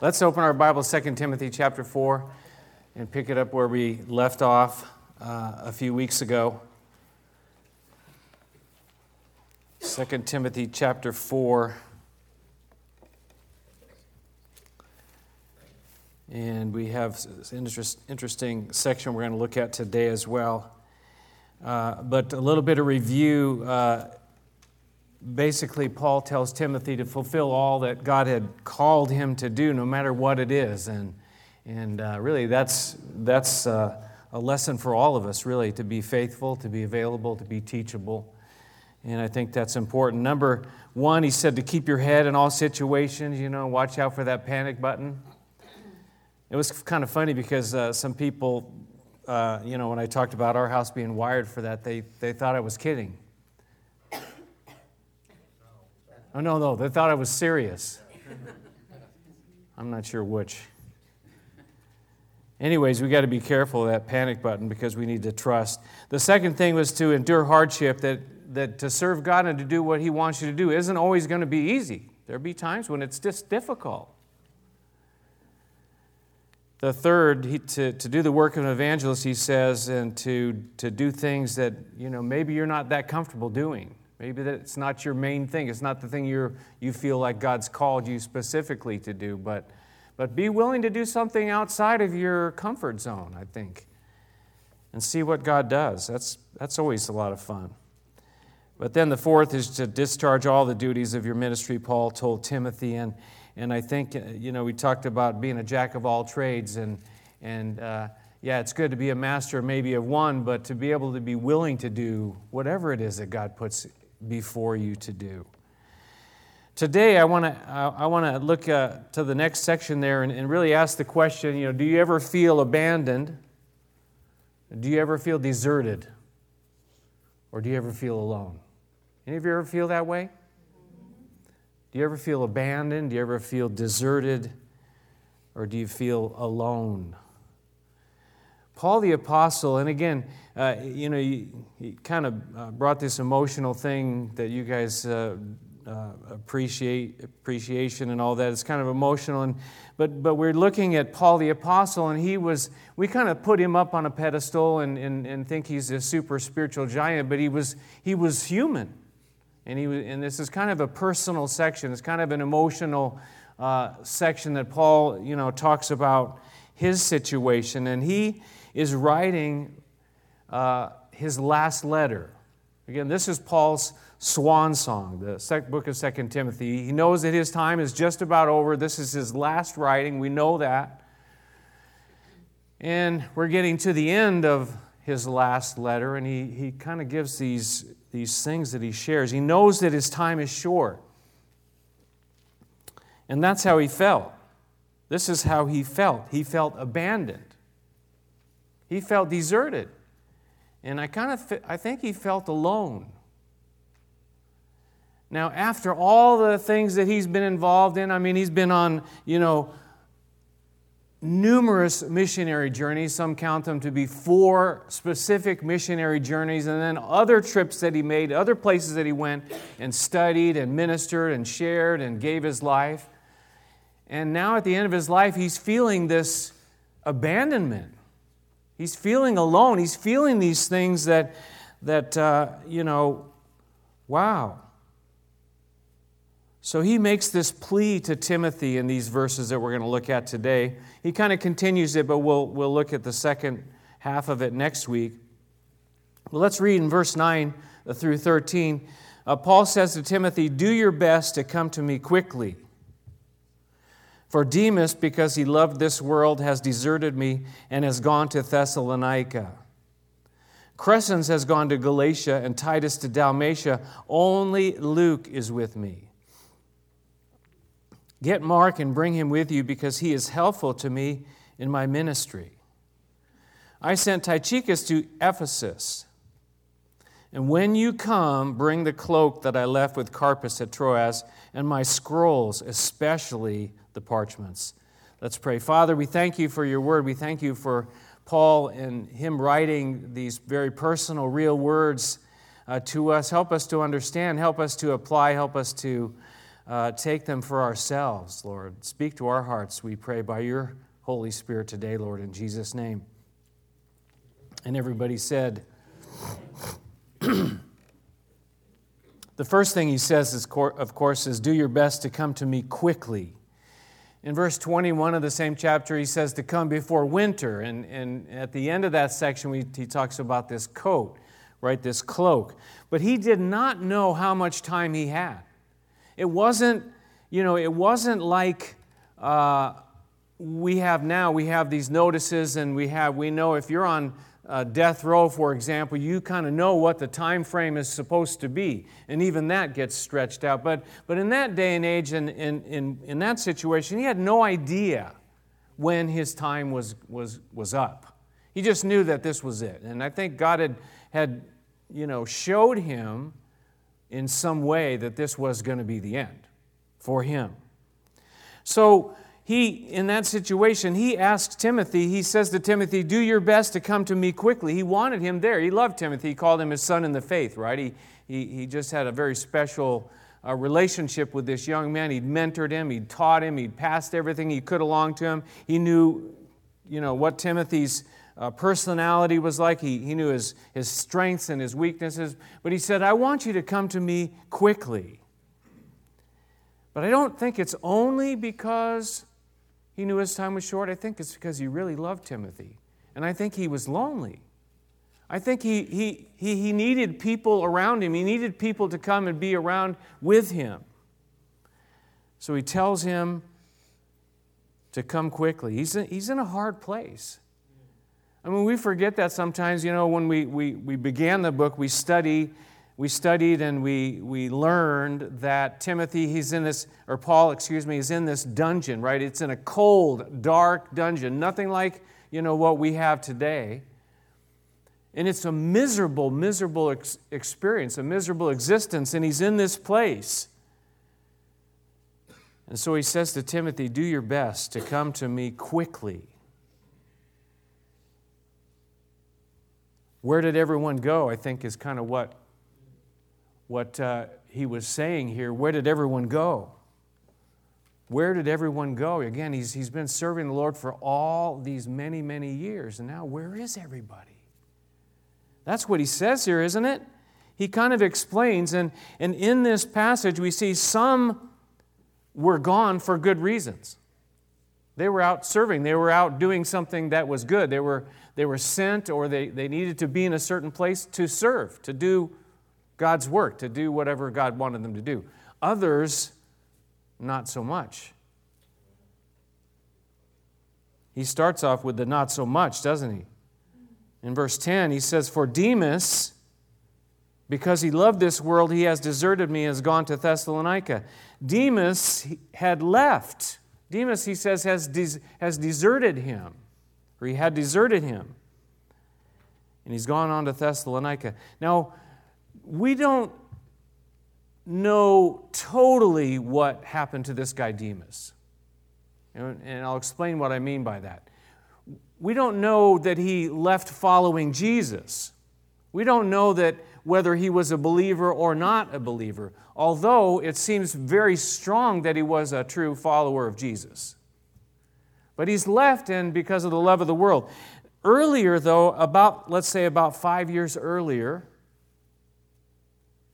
Let's open our Bible, 2 Timothy chapter 4, and pick it up where we left off a few weeks ago. 2 Timothy chapter 4. And we have an interesting section we're going to look at today as well. But a little bit of review. Basically, Paul tells Timothy to fulfill all that God had called him to do, no matter what it is. And really, that's a lesson for all of us, really, to be faithful, to be available, to be teachable. And I think that's important. Number one, he said to keep your head in all situations, you know, watch out for that panic button. It was kind of funny because some people, you know, when I talked about our house being wired for that, they thought I was kidding. Oh, no, they thought I was serious. I'm not sure which. Anyways, we got to be careful of that panic button because we need to trust. The second thing was to endure hardship, that to serve God and to do what He wants you to do isn't always going to be easy. There'll be times when it's just difficult. The third, to do the work of an evangelist, he says, and to do things that, you know, maybe you're not that comfortable doing. Maybe that's not your main thing. It's not the thing you feel like God's called you specifically to do, but be willing to do something outside of your comfort zone, I think, and see what God does. That's always a lot of fun. But then the fourth is to discharge all the duties of your ministry, Paul told Timothy. And I think, you know, we talked about being a jack of all trades. And it's good to be a master maybe of one, but to be able to be willing to do whatever it is that God puts before you to do. Today, I want to look to the next section there and really ask the question, you know, do you ever feel abandoned? Do you ever feel deserted? Or do you ever feel alone? Any of you ever feel that way? Do you ever feel abandoned? Do you ever feel deserted? Or do you feel alone? Paul the Apostle, and again, you know, he kind of brought this emotional thing that you guys appreciation and all that. It's kind of emotional, but we're looking at Paul the Apostle, and we kind of put him up on a pedestal and think he's a super spiritual giant, but he was human, and this is kind of a personal section. It's kind of an emotional section that Paul, you know, talks about his situation, and he is writing his last letter. Again, this is Paul's swan song, the book of 2 Timothy. He knows that his time is just about over. This is his last writing. We know that. And we're getting to the end of his last letter, and he kind of gives these things that he shares. He knows that his time is short. And that's how he felt. This is how he felt. He felt abandoned. He felt deserted. And I think he felt alone. Now, after all the things that he's been involved in, I mean, he's been on, you know, numerous missionary journeys. Some count them to be 4 specific missionary journeys, and then other trips that he made, other places that he went and studied and ministered and shared and gave his life. And now at the end of his life, he's feeling this abandonment. He's feeling alone. He's feeling these things that you know, wow. So he makes this plea to Timothy in these verses that we're going to look at today. He kind of continues it, but we'll look at the second half of it next week. Well, let's read in verse 9 through 13. Paul says to Timothy, "Do your best to come to me quickly. For Demas, because he loved this world, has deserted me and has gone to Thessalonica. Crescens has gone to Galatia and Titus to Dalmatia. Only Luke is with me. Get Mark and bring him with you because he is helpful to me in my ministry. I sent Tychicus to Ephesus. And when you come, bring the cloak that I left with Carpus at Troas and my scrolls, especially the parchments." Let's pray. Father, we thank you for your word. We thank you for Paul and him writing these very personal, real words to us. Help us to understand. Help us to apply. Help us to take them for ourselves, Lord. Speak to our hearts, we pray, by your Holy Spirit today, Lord, in Jesus' name. And everybody said, the first thing he says, is, of course, is do your best to come to me quickly. In verse 21 of the same chapter, he says to come before winter. And at the end of that section, he talks about this coat, right, this cloak. But he did not know how much time he had. It wasn't, it wasn't like we have now. We have these notices, and we know if you're on death row, for example, you kind of know what the time frame is supposed to be, and even that gets stretched out. But in that day and age, and in that situation, he had no idea when his time was up. He just knew that this was it, and I think God had showed him in some way that this was going to be the end for him. So he, in that situation, he asked Timothy, he says to Timothy, do your best to come to me quickly. He wanted him there. He loved Timothy. He called him his son in the faith, right? He just had a very special relationship with this young man. He'd mentored him. He'd taught him. He'd passed everything he could along to him. He knew, what Timothy's personality was like. He knew his strengths and his weaknesses. But he said, I want you to come to me quickly. But I don't think it's only because he knew his time was short. I think it's because he really loved Timothy. And I think he was lonely. I think he needed people around him. He needed people to come and be around with him. So he tells him to come quickly. He's in a hard place. I mean, we forget that sometimes, when we began the book, we studied and we learned that Timothy, Paul is in this dungeon, right? It's in a cold, dark dungeon, nothing like, what we have today. And it's a miserable, miserable experience, a miserable existence, and he's in this place. And so he says to Timothy, do your best to come to me quickly. Where did everyone go, I think, is kind of what he was saying here. Where did everyone go? Where did everyone go? Again, he's been serving the Lord for all these many, many years, and now where is everybody? That's what he says here, isn't it? He kind of explains, and in this passage we see some were gone for good reasons. They were out serving. They were out doing something that was good. They were sent, or they needed to be in a certain place to serve, to do God's work, to do whatever God wanted them to do. Others, not so much. He starts off with the not so much, doesn't he? In verse 10, he says, for Demas, because he loved this world, he has deserted me and has gone to Thessalonica. Demas had left. Demas, he says, has deserted him, or he had deserted him. And he's gone on to Thessalonica. Now, we don't know totally what happened to this guy Demas. And I'll explain what I mean by that. We don't know that he left following Jesus. We don't know that whether he was a believer or not a believer, although it seems very strong that he was a true follower of Jesus. But he's left, and because of the love of the world. Earlier, though, about 5 years earlier,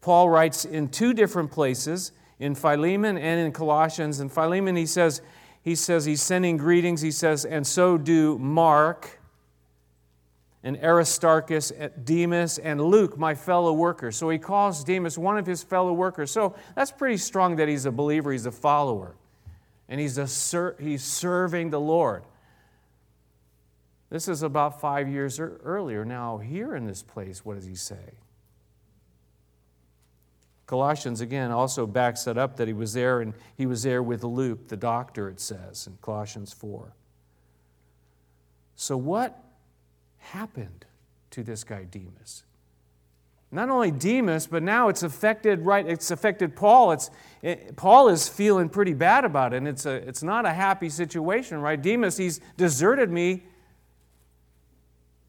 Paul writes in two different places, in Philemon and in Colossians. In Philemon, he says he's sending greetings. He says, and so do Mark and Aristarchus, Demas, and Luke, my fellow worker. So he calls Demas one of his fellow workers. So that's pretty strong that he's a believer, he's a follower, and he's serving the Lord. This is about 5 years earlier. Now, here in this place, what does he say? Colossians, again, also backs that up that he was there, and he was there with Luke, the doctor, it says, in Colossians 4. So what happened to this guy Demas? Not only Demas, but now it's affected, right? It's affected Paul. Paul is feeling pretty bad about it, and it's not a happy situation, right? Demas, he's deserted me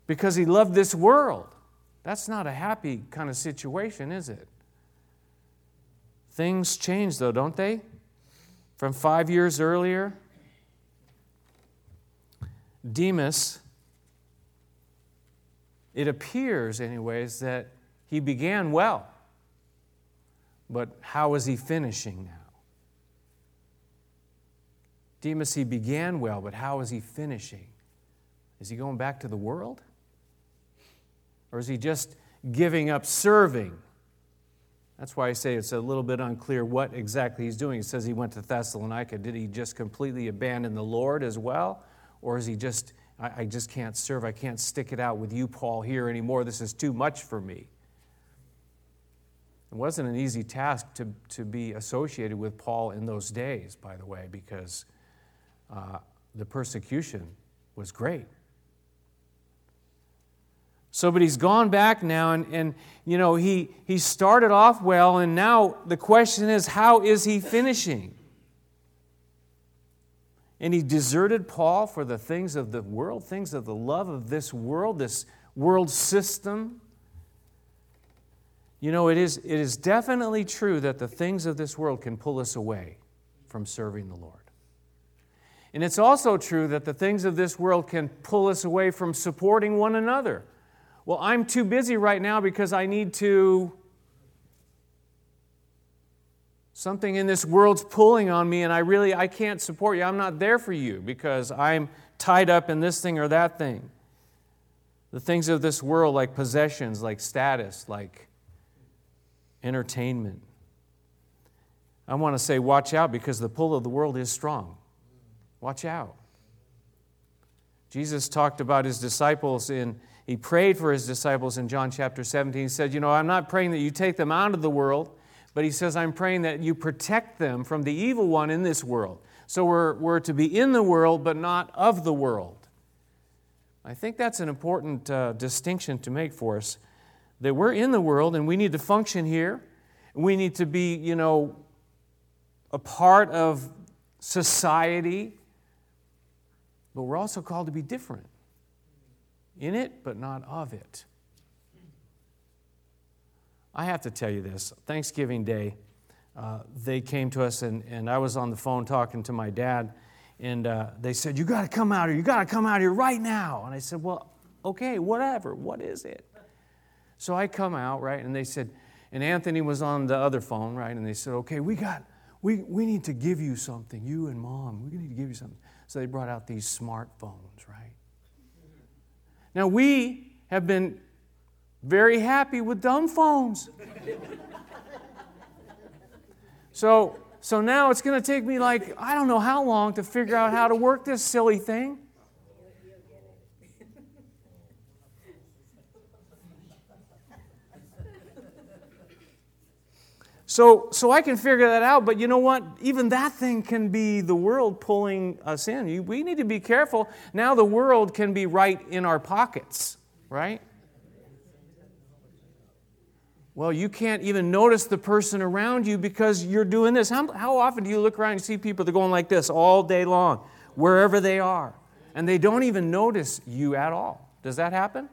because he loved this world. That's not a happy kind of situation, is it? Things change, though, don't they? from 5 years earlier. Demas, it appears anyways that he began well, but how is he finishing now? Demas, he began well, but how is he finishing? Is he going back to the world? Or is he just giving up serving? That's why I say it's a little bit unclear what exactly he's doing. It says he went to Thessalonica. Did he just completely abandon the Lord as well? Or is he just, I just can't serve. I can't stick it out with you, Paul, here anymore. This is too much for me. It wasn't an easy task to be associated with Paul in those days, by the way, because the persecution was great. So, but he's gone back now, and you know, he started off well, and now the question is, how is he finishing? And he deserted Paul for the things of the world, things of the love of this world system. You know, it is definitely true that the things of this world can pull us away from serving the Lord. And it's also true that the things of this world can pull us away from supporting one another. Well, I'm too busy right now because I need to... Something in this world's pulling on me, and I can't support you. I'm not there for you because I'm tied up in this thing or that thing. The things of this world, like possessions, like status, like entertainment. I want to say watch out, because the pull of the world is strong. Watch out. Jesus talked about his disciples he prayed for his disciples in John chapter 17. He said, you know, I'm not praying that you take them out of the world, but he says, I'm praying that you protect them from the evil one in this world. So we're to be in the world, but not of the world. I think that's an important distinction to make for us, that we're in the world and we need to function here. We need to be, you know, a part of society, but we're also called to be different. In it, but not of it. I have to tell you this. Thanksgiving Day, they came to us, and I was on the phone talking to my dad, and they said, you got to come out here. You got to come out here right now. And I said, well, okay, whatever. What is it? So I come out, right, and they said, and Anthony was on the other phone, right, and they said, okay, we need to give you something, you and Mom. We need to give you something. So they brought out these smartphones, right? Now, we have been very happy with dumb phones. So now it's going to take me like, I don't know how long to figure out how to work this silly thing. So I can figure that out, but you know what? Even that thing can be the world pulling us in. We need to be careful. Now the world can be right in our pockets, right? Well, you can't even notice the person around you because you're doing this. How often do you look around and see people that are going like this all day long, wherever they are, and they don't even notice you at all? Does that happen?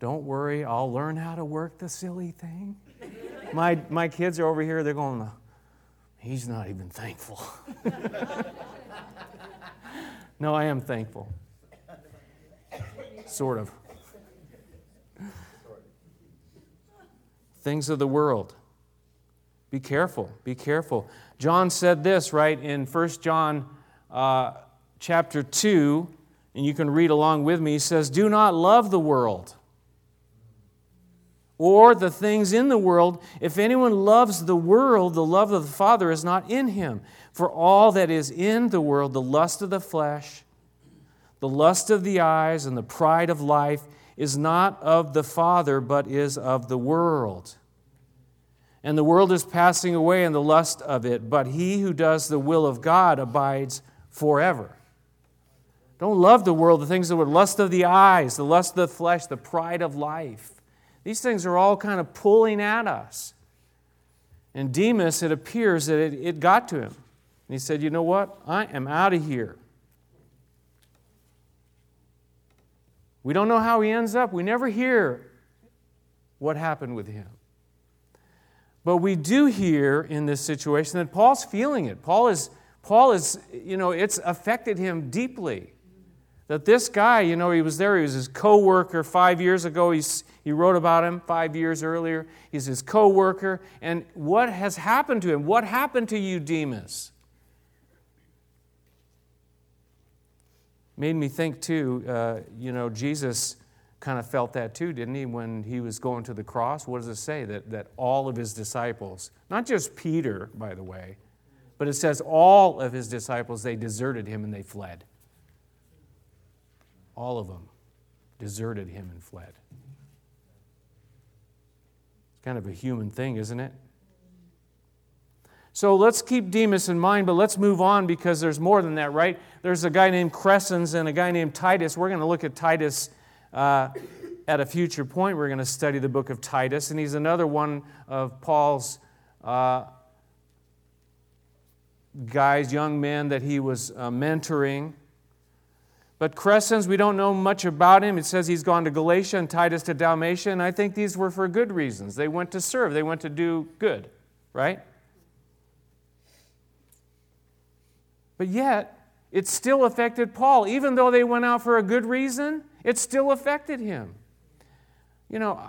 Don't worry, I'll learn how to work the silly thing. My kids are over here, they're going, he's not even thankful. No, I am thankful. Sort of. Things of the world. Be careful, be careful. John said this, right, in 1 John chapter 2, and you can read along with me, he says, do not love the world or the things in the world. If anyone loves the world, the love of the Father is not in him. For all that is in the world, the lust of the flesh, the lust of the eyes, and the pride of life is not of the Father, but is of the world. And the world is passing away in the lust of it, but he who does the will of God abides forever. Don't love the world, the things that were lust of the eyes, the lust of the flesh, the pride of life. These things are all kind of pulling at us. And Demas, it appears that it got to him. And he said, you know what? I am out of here. We don't know how he ends up. We never hear what happened with him. But we do hear in this situation that Paul's feeling it. Paul is, you know, it's affected him deeply. That this guy, you know, he was there, he was his co-worker 5 years ago. He wrote about him 5 years earlier. He's his co-worker. And what has happened to him? What happened to you, Demas? Made me think, too, you know, Jesus kind of felt that, too, didn't he, when he was going to the cross? What does it say? That all of his disciples, not just Peter, by the way, but it says all of his disciples, they deserted him and they fled. All of them deserted him and fled. It's kind of a human thing, isn't it? So let's keep Demas in mind, but let's move on because there's more than that, right? There's a guy named Crescens and a guy named Titus. We're going to look at Titus at a future point. We're going to study the book of Titus, and he's another one of Paul's guys, young men that he was mentoring. But Crescens, we don't know much about him. It says he's gone to Galatia and Titus to Dalmatia, and I think these were for good reasons. They went to serve. They went to do good, right? But yet, it still affected Paul. Even though they went out for a good reason, it still affected him. You know,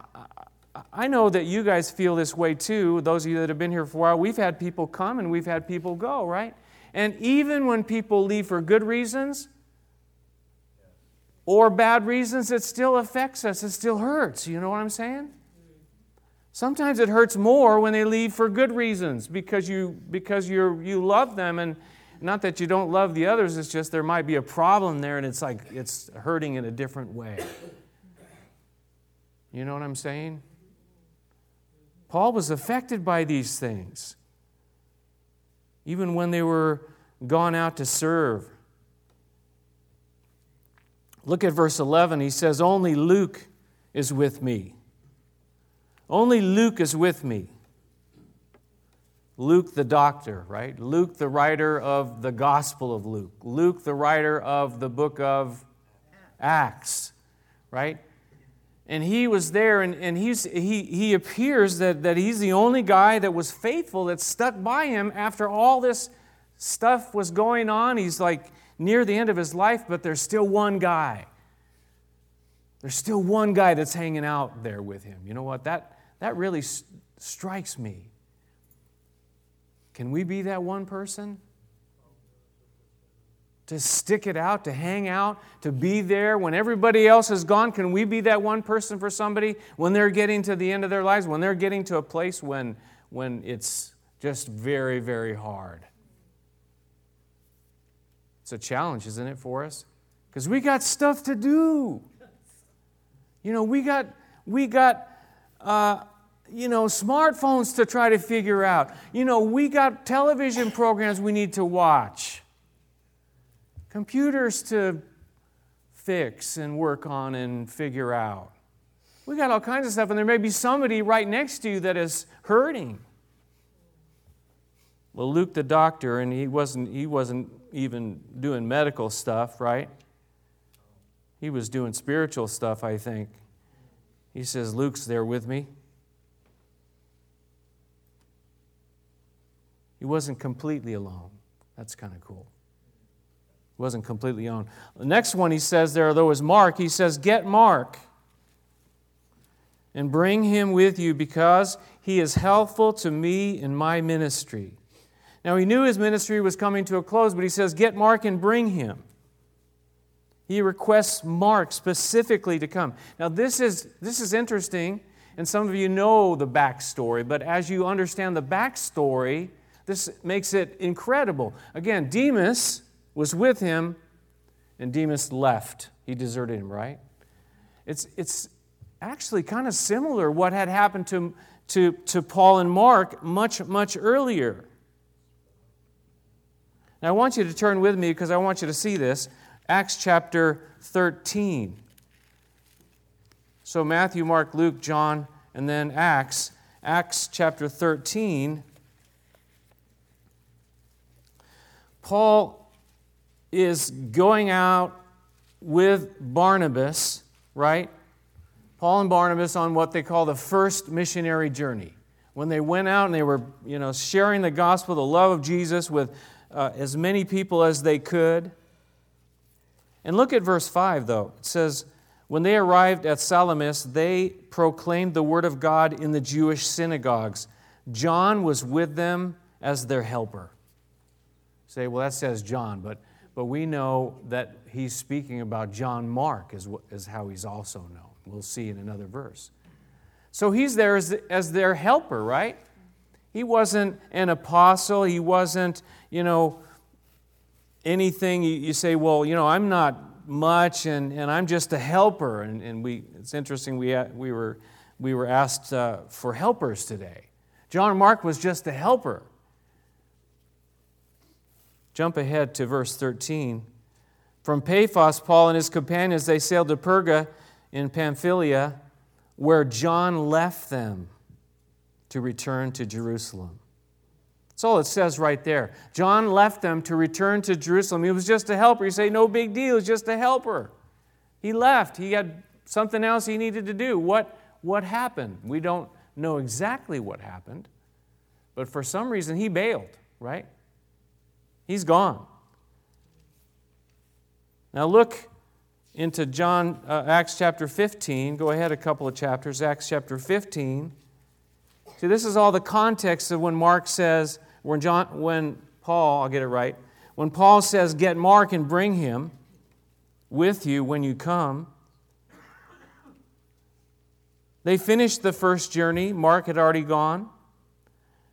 I know that you guys feel this way too. Those of you that have been here for a while, we've had people come and we've had people go, right? And even when people leave for good reasons, or bad reasons, it still affects us. It still hurts. You know what I'm saying? Sometimes it hurts more when they leave for good reasons because you love them, and not that you don't love the others. It's just there might be a problem there, and it's like it's hurting in a different way. You know what I'm saying? Paul was affected by these things, even when they were gone out to serve. Look at verse 11. He says, only Luke is with me. Only Luke is with me. Luke the doctor, right? Luke the writer of the Gospel of Luke. Luke the writer of the book of Acts, right? And he was there, and he appears that he's the only guy that was faithful, that stuck by him after all this stuff was going on. He's like near the end of his life, but there's still one guy. There's still one guy that's hanging out there with him. You know what? That really strikes me. Can we be that one person? To stick it out, to hang out, to be there when everybody else is gone? Can we be that one person for somebody when they're getting to the end of their lives, when they're getting to a place when it's just very, very hard? It's a challenge, isn't it, for us? Because we got stuff to do. You know, we got you know, smartphones to try to figure out. You know, we got television programs we need to watch. Computers to fix and work on and figure out. We got all kinds of stuff, and there may be somebody right next to you that is hurting. Well, Luke the doctor, and he wasn't even doing medical stuff, right? He was doing spiritual stuff, I think. He says, Luke's there with me. He wasn't completely alone. That's kind of cool. He wasn't completely alone. The next one he says there, though, is Mark. He says, get Mark and bring him with you because he is helpful to me in my ministry. Now, he knew his ministry was coming to a close, but he says, get Mark and bring him. He requests Mark specifically to come. Now, this is interesting, and some of you know the backstory, but as you understand the backstory, this makes it incredible. Again, Demas was with him, and Demas left. He deserted him, right? It's actually kind of similar what had happened to Paul and Mark much, much earlier. Now, I want you to turn with me because I want you to see this. Acts chapter 13. So Matthew, Mark, Luke, John, and then Acts. Acts chapter 13. Paul is going out with Barnabas, right? Paul and Barnabas on what they call the first missionary journey. when they went out and they were, sharing the gospel, the love of Jesus with as many people as they could. And look at verse 5, though. It says, when they arrived at Salamis, they proclaimed the word of God in the Jewish synagogues. John was with them as their helper. You say, well, that says John, but we know that he's speaking about John Mark is how he's also known. We'll see in another verse. So he's there as their helper, right? He wasn't an apostle. He wasn't, anything. You say, well, I'm not much, and I'm just a helper. And it's interesting, we were asked for helpers today. John Mark was just a helper. Jump ahead to verse 13. From Paphos, Paul and his companions, they sailed to Perga in Pamphylia, where John left them to return to Jerusalem. That's all it says right there. John left them to return to Jerusalem. He was just a helper. You say, no big deal, he's just a helper. He left. He had something else he needed to do. What happened? We don't know exactly what happened, but for some reason he bailed, right? He's gone. Now look into John, Acts chapter 15. Go ahead a couple of chapters. Acts chapter 15. See, this is all the context of when Mark says, when Paul says, get Mark and bring him with you when you come. They finished the first journey. Mark had already gone.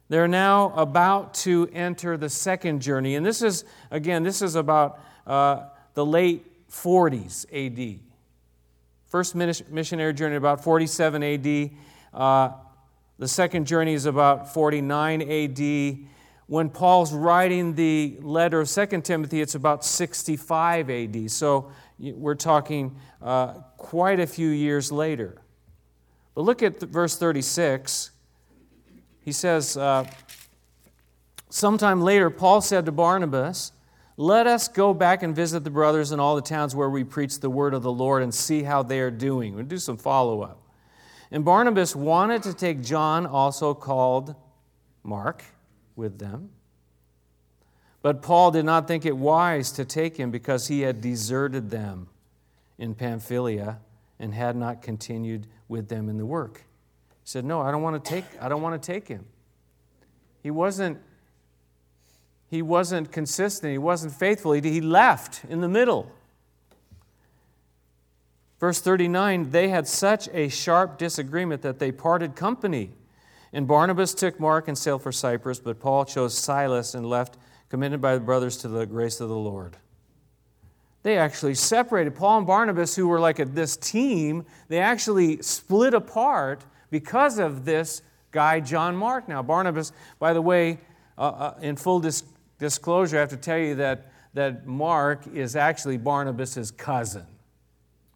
They're now about to enter the second journey. And this is about the late 40s A.D. First missionary journey about 47 A.D. The second journey is about 49 A.D. When Paul's writing the letter of 2 Timothy, it's about 65 A.D. So we're talking quite a few years later. But look at verse 36. He says, sometime later, Paul said to Barnabas, let us go back and visit the brothers in all the towns where we preach the word of the Lord and see how they are doing. We'll do some follow-up. And Barnabas wanted to take John, also called Mark, with them. But Paul did not think it wise to take him because he had deserted them in Pamphylia and had not continued with them in the work. He said, no, I don't want to take him. He wasn't consistent. He wasn't faithful. He left in the middle. Verse 39, they had such a sharp disagreement that they parted company. And Barnabas took Mark and sailed for Cyprus, but Paul chose Silas and left, commended by the brothers to the grace of the Lord. They actually separated. Paul and Barnabas, who were like this team, they actually split apart because of this guy, John Mark. Now, Barnabas, by the way, in full disclosure, I have to tell you that Mark is actually Barnabas' cousin,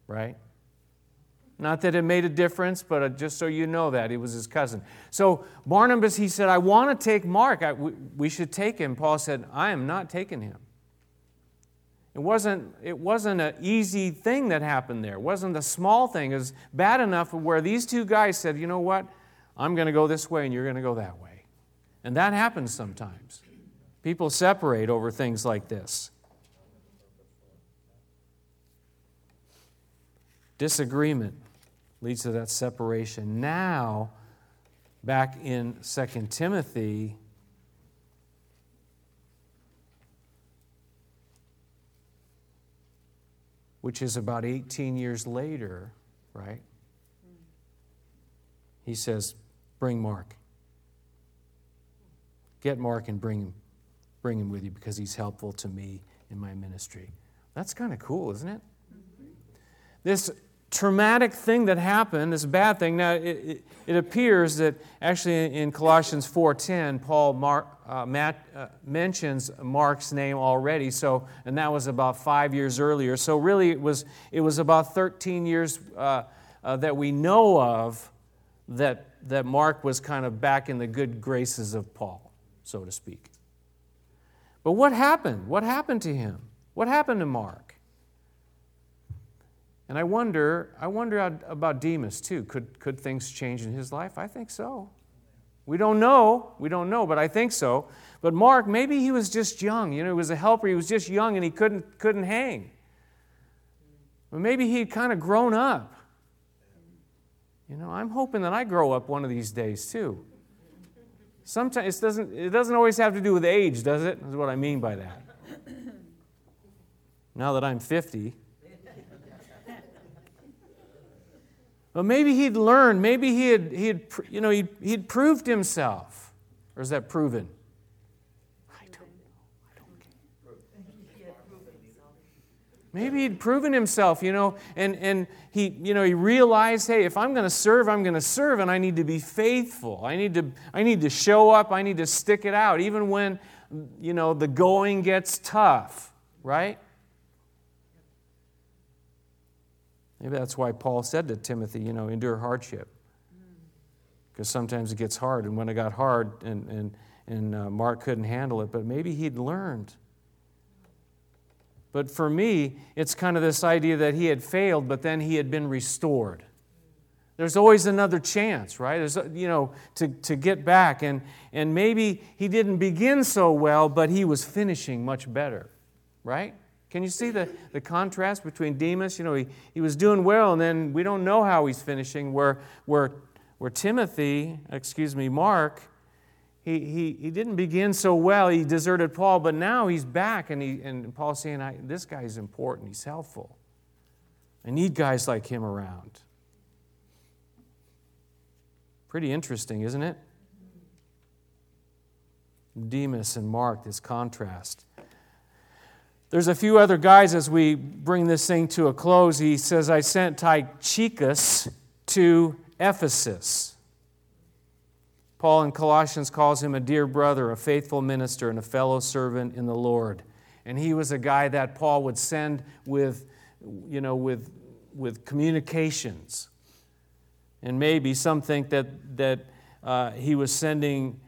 right? Not that it made a difference, but just so you know that, he was his cousin. So Barnabas, he said, I want to take Mark. We should take him. Paul said, I am not taking him. It wasn't an easy thing that happened there. It wasn't a small thing. It was bad enough where these two guys said, you know what? I'm going to go this way and you're going to go that way. And that happens sometimes. People separate over things like this. Disagreement leads to that separation. Now, back in 2 Timothy, which is about 18 years later, right? He says, bring Mark. Get Mark and bring him with you because he's helpful to me in my ministry. That's kind of cool, isn't it? This traumatic thing that happened, this bad thing, now it appears that actually in Colossians 4:10, Paul mentions Mark's name already, and that was about 5 years earlier. So really it was about 13 years that we know of that Mark was kind of back in the good graces of Paul, so to speak. But what happened? What happened to him? What happened to Mark? And I wonder about Demas too. Could things change in his life? I think so. We don't know, but I think so. But Mark, maybe he was just young. You know, he was a helper. He was just young and he couldn't hang. But maybe he had kind of grown up. You know, I'm hoping that I grow up one of these days too. Sometimes it doesn't always have to do with age, does it? That's what I mean by that. Now that I'm 50. But maybe he'd learned. Maybe he'd proved himself. Or is that proven? I don't know. Maybe he'd proven himself, you know, and he realized, hey, if I'm going to serve, and I need to be faithful. I need to show up. I need to stick it out, even when, you know, the going gets tough, right? Maybe that's why Paul said to Timothy, you know, endure hardship. Because sometimes it gets hard, and when it got hard, and Mark couldn't handle it, but maybe he'd learned. But for me, it's kind of this idea that he had failed, but then he had been restored. There's always another chance, right? There's, you know, to get back, and maybe he didn't begin so well, but he was finishing much better, right? Can you see the contrast between Demas? You know, he was doing well, and then we don't know how he's finishing. Where Mark, he didn't begin so well. He deserted Paul, but now he's back, and Paul's saying, this guy's important. He's helpful. I need guys like him around. Pretty interesting, isn't it? Demas and Mark, this contrast. There's a few other guys as we bring this thing to a close. He says, I sent Tychicus to Ephesus. Paul in Colossians calls him a dear brother, a faithful minister, and a fellow servant in the Lord. And he was a guy that Paul would send with communications. And maybe some think that he was sending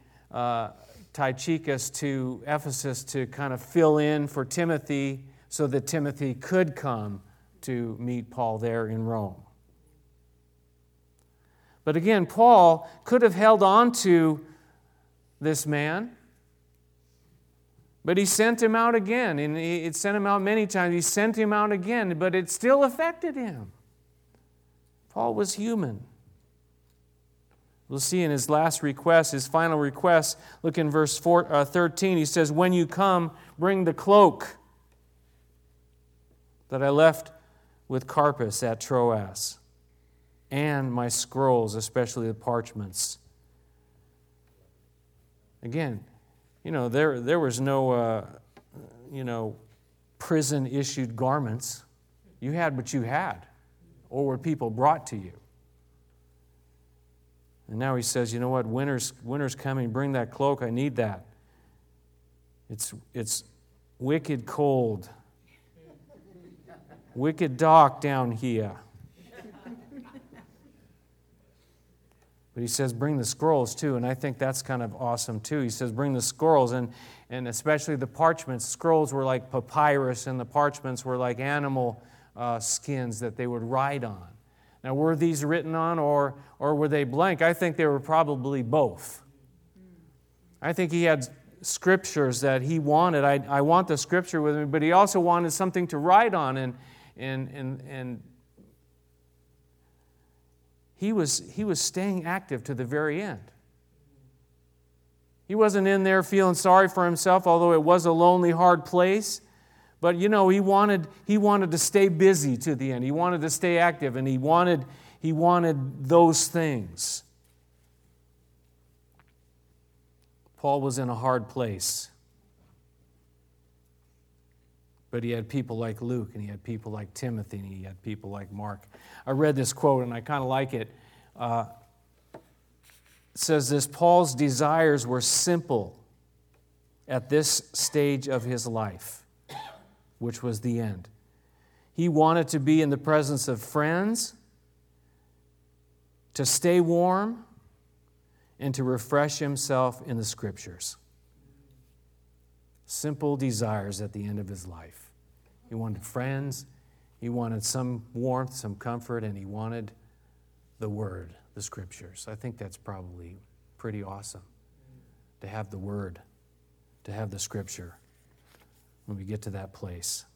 Tychicus to Ephesus to kind of fill in for Timothy so that Timothy could come to meet Paul there in Rome. But again, Paul could have held on to this man, but he sent him out again. And it sent him out many times. He sent him out again, but it still affected him. Paul was human. We'll see in his last request, his final request, look in verse 13. He says, when you come, bring the cloak that I left with Carpus at Troas, and my scrolls, especially the parchments. Again, you know, there was no, prison-issued garments. You had what you had, or were people brought to you. And now he says, you know what, winter's coming, bring that cloak, I need that. It's wicked cold, wicked dark down here. But he says, bring the scrolls too, and I think that's kind of awesome too. He says, bring the scrolls, and especially the parchments. Scrolls were like papyrus, and the parchments were like animal skins that they would ride on. Now, were these written on or were they blank? I think they were probably both. I think he had scriptures that he wanted. I want the scripture with me, but he also wanted something to write on. And he was staying active to the very end. He wasn't in there feeling sorry for himself, although it was a lonely, hard place. But, you know, he wanted to stay busy to the end. He wanted to stay active, and he wanted those things. Paul was in a hard place. But he had people like Luke, and he had people like Timothy, and he had people like Mark. I read this quote, and I kind of like it. It says this, Paul's desires were simple at this stage of his life, which was the end. He wanted to be in the presence of friends, to stay warm, and to refresh himself in the Scriptures. Simple desires at the end of his life. He wanted friends, he wanted some warmth, some comfort, and he wanted the Word, the Scriptures. I think that's probably pretty awesome to have the Word, to have the Scripture when we get to that place.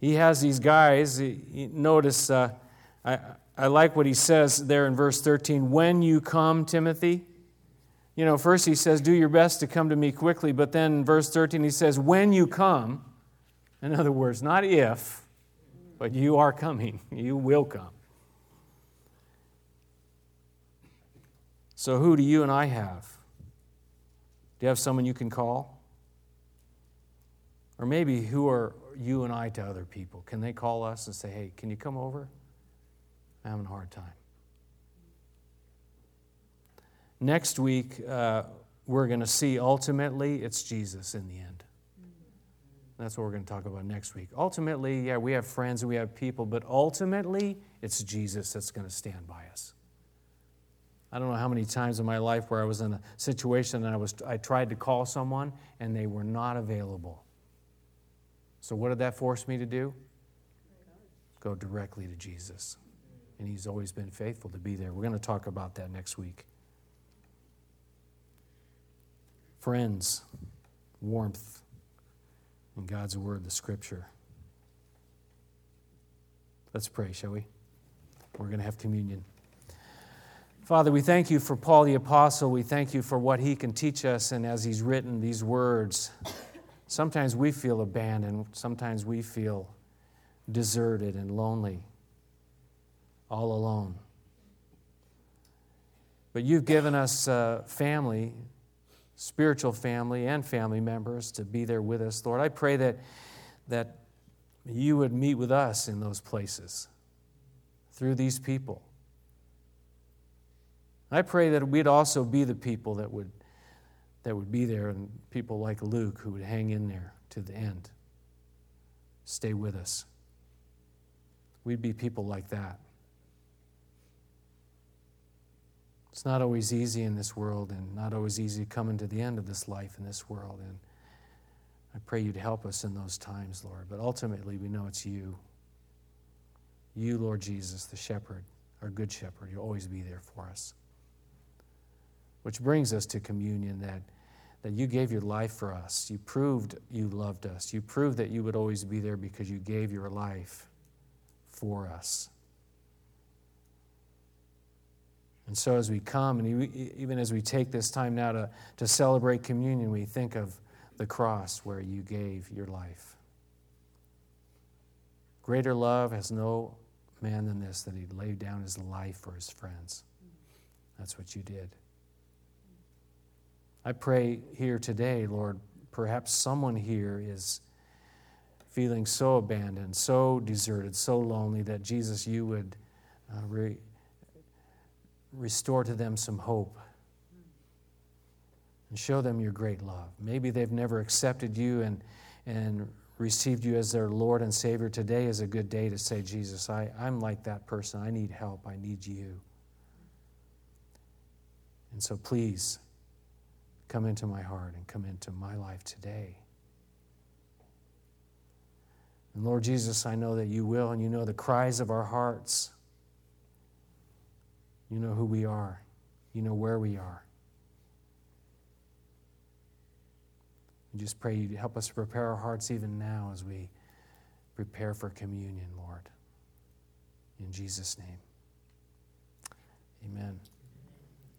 He has these guys. Notice, I like what he says there in verse 13. When you come, Timothy. You know, first he says, do your best to come to me quickly. But then in verse 13 he says, when you come. In other words, not if, but you are coming. You will come. So who do you and I have? Do you have someone you can call? Or maybe who are you and I to other people? Can they call us and say, hey, can you come over? I'm having a hard time. Next week, we're going to see ultimately it's Jesus in the end. That's what we're going to talk about next week. Ultimately, yeah, we have friends and we have people, but ultimately it's Jesus that's going to stand by us. I don't know how many times in my life where I was in a situation and I tried to call someone and they were not available. So what did that force me to do? Go directly to Jesus. And he's always been faithful to be there. We're going to talk about that next week. Friends, warmth, and God's Word, the Scripture. Let's pray, shall we? We're going to have communion. Father, we thank you for Paul the Apostle. We thank you for what he can teach us, and as he's written these words, sometimes we feel abandoned. Sometimes we feel deserted and lonely, all alone. But you've given us family, spiritual family and family members to be there with us, Lord. I pray that you would meet with us in those places through these people. I pray that we'd also be the people that would be there, and people like Luke who would hang in there to the end, stay with us. We'd be people like that. It's not always easy in this world, and not always easy coming to the end of this life in this world. And I pray you'd help us in those times, Lord. But ultimately, we know it's you. You, Lord Jesus, the shepherd, our good shepherd. You'll always be there for us. Which brings us to communion, that you gave your life for us. You proved you loved us. You proved that you would always be there because you gave your life for us. And so as we come, and even as we take this time now to celebrate communion, we think of the cross where you gave your life. Greater love has no man than this, that he laid down his life for his friends. That's what you did. I pray here today, Lord, perhaps someone here is feeling so abandoned, so deserted, so lonely, that Jesus, you would restore to them some hope and show them your great love. Maybe they've never accepted you and received you as their Lord and Savior. Today is a good day to say, Jesus, I'm like that person. I need help. I need you. And so please come into my heart and come into my life today. And Lord Jesus, I know that you will, and you know the cries of our hearts. You know who we are. You know where we are. We just pray you help us prepare our hearts even now as we prepare for communion, Lord. In Jesus' name, amen.